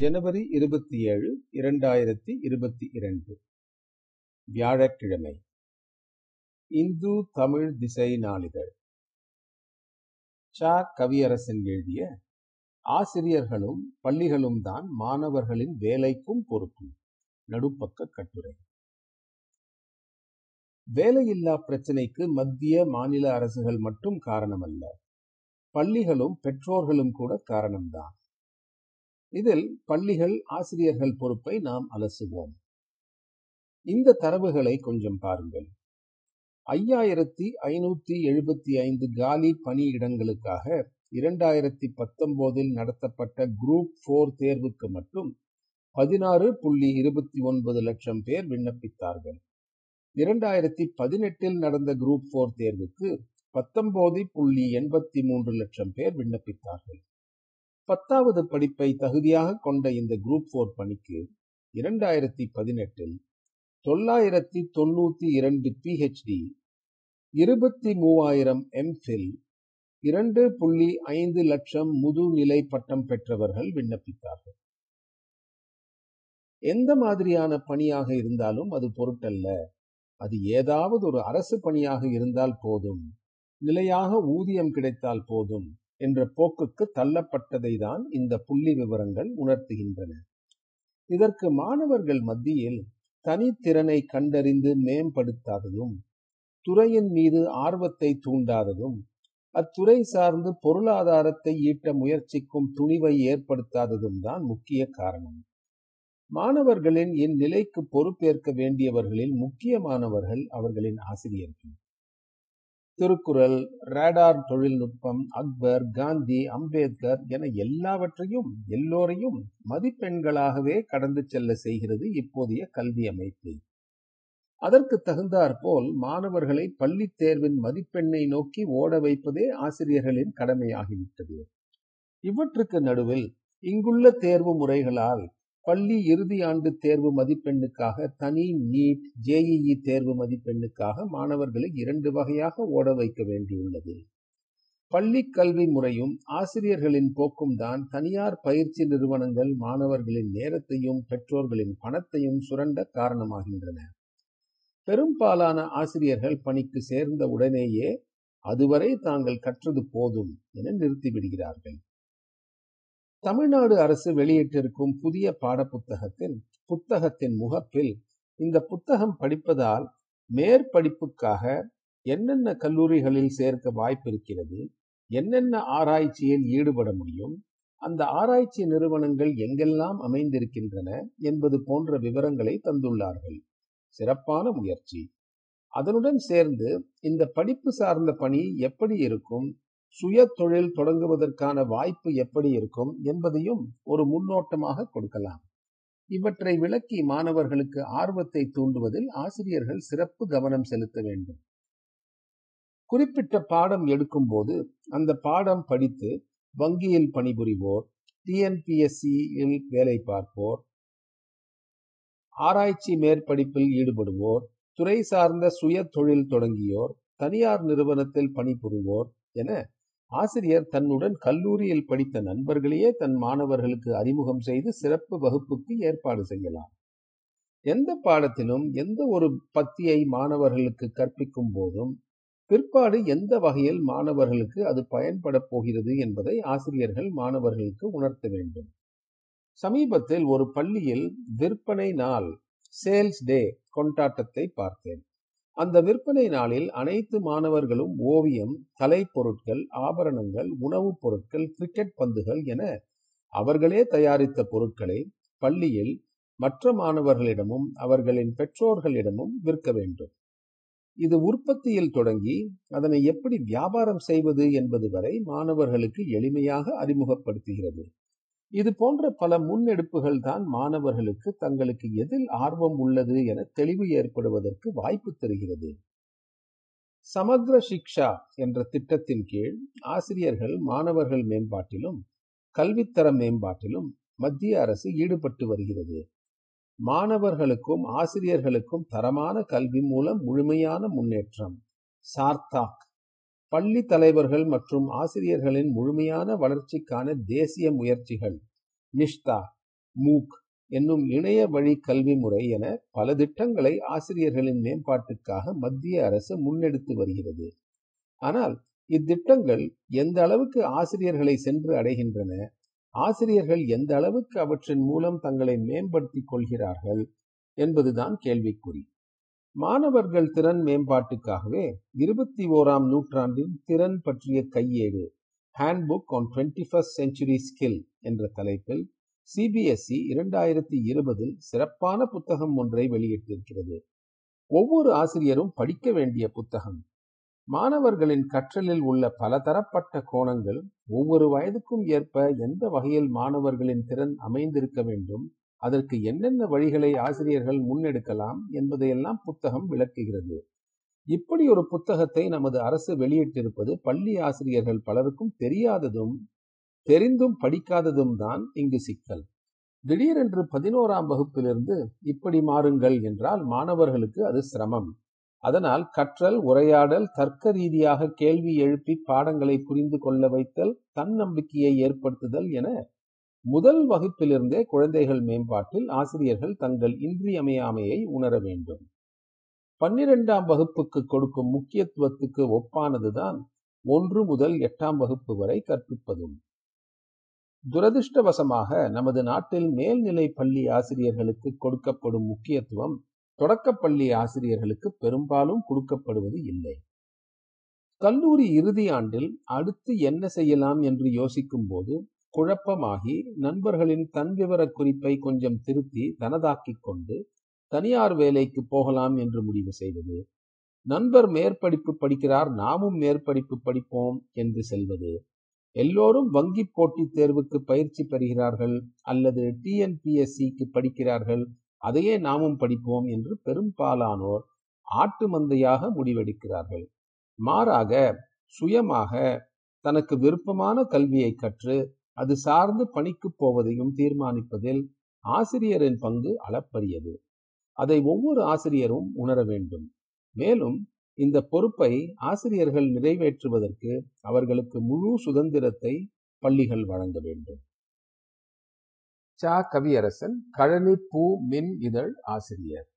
ஜனவரி 27, 2022 வியாழக்கிழமை. இந்து தமிழ் திசை நாளிதழ். ச. கவியரசன் எழுதிய ஆசிரியர்களும் பள்ளிகளும் தான் மாணவர்களின் வேலைக்கும் பொறுப்பும். நடுப்பக்கக் கட்டுரை. வேலையில்லா பிரச்சனைக்கு மத்திய மாநில அரசுகள் மட்டும் காரணமல்ல, பள்ளிகளும் பெற்றோர்களும் கூட காரணம்தான். இதில் பள்ளிகள் ஆசிரியர்கள் பொறுப்பை நாம் அலசுவோம். இந்த தரவுகளை கொஞ்சம் பாருங்கள். 5575 காலி பணியிடங்களுக்காக 2019 நடத்தப்பட்ட குரூப் 4 தேர்வுக்கு மட்டும் 16.29 லட்சம் பேர் விண்ணப்பித்தார்கள். 2018 நடந்த குரூப் 4 தேர்வுக்கு 19.83 லட்சம் பேர் விண்ணப்பித்தார்கள். 10வது படிப்பை தகுதியாக கொண்ட இந்த குரூப் 4 பணிக்கு 2018 992 PhD, 23,000 MPhil, 2.5 லட்சம் முதுநிலை பட்டம் பெற்றவர்கள் விண்ணப்பித்தார்கள். எந்த மாதிரியான பணியாக இருந்தாலும் அது பொருட்டல்ல, அது ஏதாவது ஒரு அரசு பணியாக இருந்தால் போதும், நிலையாக ஊதியம் கிடைத்தால் போதும் என்ற போக்குக்கு தள்ளப்பட்டதை தான் இந்த புள்ளி விவரங்கள் உணர்த்துகின்றன. இதற்கு மாணவர்கள் மத்தியில் தனித்திறனை கண்டறிந்து மேம்படுத்தாததும், துறையின் மீது ஆர்வத்தை தூண்டாததும், அத்துறை சார்ந்து பொருளாதாரத்தை ஈட்ட முயற்சிக்கும் துணிவை ஏற்படுத்தாததும் தான் முக்கிய காரணம். மாணவர்களின் இந்நிலைக்கு பொறுப்பேற்க வேண்டியவர்களில் முக்கியமானவர்கள் அவர்களின் ஆசிரியர்கள். திருக்குறள், ரேடார் தொழில்நுட்பம், அக்பர், காந்தி, அம்பேத்கர் என எல்லாவற்றையும் எல்லோரையும் மதிப்பெண்களாகவே கடந்து செல்ல செய்கிறது இப்போதைய கல்வி அமைப்பு. அதற்கு தகுந்தாற்போல் மாணவர்களை பள்ளித் தேர்வின் மதிப்பெண்ணை நோக்கி ஓட வைப்பதே ஆசிரியர்களின் கடமையாகிவிட்டது. இவற்றுக்கு நடுவில் இங்குள்ள தேர்வு முறைகளால் பள்ளி இறுதியாண்டு தேர்வு மதிப்பெண்ணுக்காக தனி நீட், JEE தேர்வு மதிப்பெண்ணுக்காக மாணவர்களை 2 வகையாக ஓட வைக்க வேண்டியுள்ளது. பள்ளி கல்வி முறையும் ஆசிரியர்களின் போக்கும் தான் தனியார் பயிற்சி நிறுவனங்கள் மாணவர்களின் நேரத்தையும் பெற்றோர்களின் பணத்தையும் சுரண்ட காரணமாகின்றன. பெரும்பாலான ஆசிரியர்கள் பணிக்கு சேர்ந்த உடனேயே அதுவரை தாங்கள் கற்றது போதும் என நிறுத்திவிடுகிறார்கள். தமிழ்நாடு அரசு வெளியிட்டிருக்கும் புதிய பாடப்புத்தகத்தில் புத்தகத்தின் முகப்பில் இந்த புத்தகம் படிப்பதால் மேற்படிப்புக்காக என்னென்ன கல்லூரிகளில் சேர்க்க வாய்ப்பிருக்கிறது, என்னென்ன ஆராய்ச்சியில் ஈடுபட முடியும், அந்த ஆராய்ச்சி நிறுவனங்கள் எங்கெல்லாம் அமைந்திருக்கின்றன என்பது போன்ற விவரங்களை தந்துள்ளார்கள். சிறப்பான முயற்சி. அதனுடன் சேர்ந்து இந்த படிப்பு சார்ந்த பணி எப்படி இருக்கும், சுய தொழில் தொடங்குவதற்கான வாய்ப்பு எப்படி இருக்கும் என்பதையும் ஒரு முன்னோட்டமாக கொடுக்கலாம். இவற்றை விளக்கி மாணவர்களுக்கு ஆர்வத்தை தூண்டுவதில் ஆசிரியர்கள் சிறப்பு கவனம் செலுத்த வேண்டும். குறிப்பிட்ட பாடம் எடுக்கும் போது அந்த பாடம் படித்து வங்கியில் பணிபுரிவோர், TNPSC-யில் வேலை பார்ப்போர், ஆராய்ச்சி மேற்படிப்பில் ஈடுபடுவோர், துறை சார்ந்த சுய தொழில் தொடங்கியோர், தனியார் நிறுவனத்தில் பணிபுரிவோர் என ஆசிரியர் தன்னுடன் கல்லூரியில் படித்த நண்பர்களையே தன் மாணவர்களுக்கு அறிமுகம் செய்து சிறப்பு வகுப்புக்கு ஏற்பாடு செய்யலாம். எந்த பாடத்திலும் எந்த ஒரு பத்தியை மாணவர்களுக்கு கற்பிக்கும் போதும் பிற்பாடு எந்த வகையில் மாணவர்களுக்கு அது பயன்பட போகிறது என்பதை ஆசிரியர்கள் மாணவர்களுக்கு உணர்த்த வேண்டும். சமீபத்தில் ஒரு பள்ளியில் விற்பனை நாள், சேல்ஸ் டே கொண்டாட்டத்தை பார்த்தேன். அந்த விற்பனை நாளில் அனைத்து மாணவர்களும் ஓவியம், கலைப்பொருட்கள், ஆபரணங்கள், உணவுப் பொருட்கள், கிரிக்கெட் பந்துகள் என அவர்களே தயாரித்த பொருட்களை பள்ளியில் மற்ற மாணவர்களிடமும் அவர்களின் பெற்றோர்களிடமும் விற்க வேண்டும். இது உற்பத்தியில் தொடங்கி அதனை எப்படி வியாபாரம் செய்வது என்பது வரை மாணவர்களுக்கு எளிமையாக அறிமுகப்படுத்துகிறது. இது போன்ற பல முன்னெடுப்புகள் தான் மாணவர்களுக்கு தங்களுக்கு எதில் ஆர்வம் உள்ளது என தெளிவு ஏற்படுவதற்கு வாய்ப்பு தருகிறது. சமக்ர சிக்ஷா என்ற திட்டத்தின் கீழ் ஆசிரியர்கள் மாணவர்கள் மேம்பாட்டிலும் கல்வித்தர மேம்பாட்டிலும் மத்திய அரசு ஈடுபட்டு வருகிறது. மாணவர்களுக்கும் ஆசிரியர்களுக்கும் தரமான கல்வி மூலம் முழுமையான முன்னேற்றம். சார்த்தாக். பள்ளி தலைவர்கள் மற்றும் ஆசிரியர்களின் முழுமையான வளர்ச்சிக்கான தேசிய முயற்சிகள். நிஷ்தா. மூக் என்னும் இணைய வழி கல்வி முறை என பல திட்டங்களை ஆசிரியர்களின் மேம்பாட்டுக்காக மத்திய அரசு முன்னெடுத்து வருகிறது. ஆனால் இத்திட்டங்கள் எந்த அளவுக்கு ஆசிரியர்களை சென்று அடைகின்றன, ஆசிரியர்கள் எந்த அளவுக்கு அவற்றின் மூலம் தங்களை மேம்படுத்திக் கொள்கிறார்கள் என்பதுதான் கேள்விக்குறி. மாணவர்கள் திறன் மேம்பாட்டுக்காகவே 21ஆம் நூற்றாண்டின் திறன் பற்றிய கையேடு handbook on 21st Century skill என்ற தலைப்பில் CBSE 2020 சிறப்பான புத்தகம் ஒன்றை வெளியிட்டிருக்கிறது. ஒவ்வொரு ஆசிரியரும் படிக்க வேண்டிய புத்தகம். மாணவர்களின் கற்றலில் உள்ள பலதரப்பட்ட கோணங்கள், ஒவ்வொரு வயதுக்கும் ஏற்ப எந்த வகையில் மாணவர்களின் திறன் அமைந்திருக்க வேண்டும், அதற்கு என்னென்ன வழிகளை ஆசிரியர்கள் முன்னெடுக்கலாம் என்பதையெல்லாம் புத்தகம் விளக்குகிறது. இப்படி ஒரு புத்தகத்தை நமது அரசு வெளியிட்டிருப்பது பள்ளி ஆசிரியர்கள் பலருக்கும் தெரியாததும் தெரிந்தும் படிக்காததும் தான் இங்கு சிக்கல். திடீரென்று 11ஆம் வகுப்பிலிருந்து இப்படி மாறுங்கள் என்றால் மாணவர்களுக்கு அது சிரமம். அதனால் கற்றல், உரையாடல், தர்க்க ரீதியாக கேள்வி எழுப்பி பாடங்களை புரிந்து கொள்ள வைத்தல், தன்னம்பிக்கையை ஏற்படுத்துதல் என முதல் வகுப்பிலிருந்தே குழந்தைகள் மேம்பாட்டில் ஆசிரியர்கள் தங்கள் இன்றியமையாமையை உணர வேண்டும். 12ஆம் வகுப்புக்கு கொடுக்கும் முக்கியத்துவத்துக்கு ஒப்பானதுதான் 1 முதல் 8ஆம் வகுப்பு வரை கற்பிப்பதும். துரதிருஷ்டவசமாக நமது நாட்டில் மேல்நிலை பள்ளி ஆசிரியர்களுக்கு கொடுக்கப்படும் முக்கியத்துவம் தொடக்கப்பள்ளி ஆசிரியர்களுக்கு பெரும்பாலும் கொடுக்கப்படுவது இல்லை. கல்லூரி இறுதி ஆண்டில் அடுத்து என்ன செய்யலாம் என்று யோசிக்கும் போது குழப்பமாகி நண்பர்களின் தன்விவர குறிப்பை கொஞ்சம் திருத்தி தனதாக்கிக் கொண்டு தனியார் வேலைக்கு போகலாம் என்று முடிவு செய்வது, நண்பர் மேற்படிப்பு படிக்கிறார் நாமும் மேற்படிப்பு படிப்போம் என்று செல்வது, எல்லோரும் வங்கி போட்டித் தேர்வுக்கு பயிற்சி பெறுகிறார்கள் அல்லது TNPSCக்கு படிக்கிறார்கள் அதையே நாமும் படிப்போம் என்று பெரும்பாலானோர் ஆட்டு மந்தையாக முடிவெடுக்கிறார்கள். மாறாக சுயமாக தனக்கு விருப்பமான கல்வியை கற்று அது சார்ந்து பணிக்கு போவதையும் தீர்மானிப்பதில் ஆசிரியரின் பங்கு அளப்பரியது. அதை ஒவ்வொரு ஆசிரியரும் உணர வேண்டும். மேலும் இந்த பொறுப்பை ஆசிரியர்கள் நிறைவேற்றுவதற்கு அவர்களுக்கு முழு சுதந்திரத்தை பள்ளிகள் வழங்க வேண்டும். ச. கவியரசன், கழனி பூ மின் இதழ் ஆசிரியர்.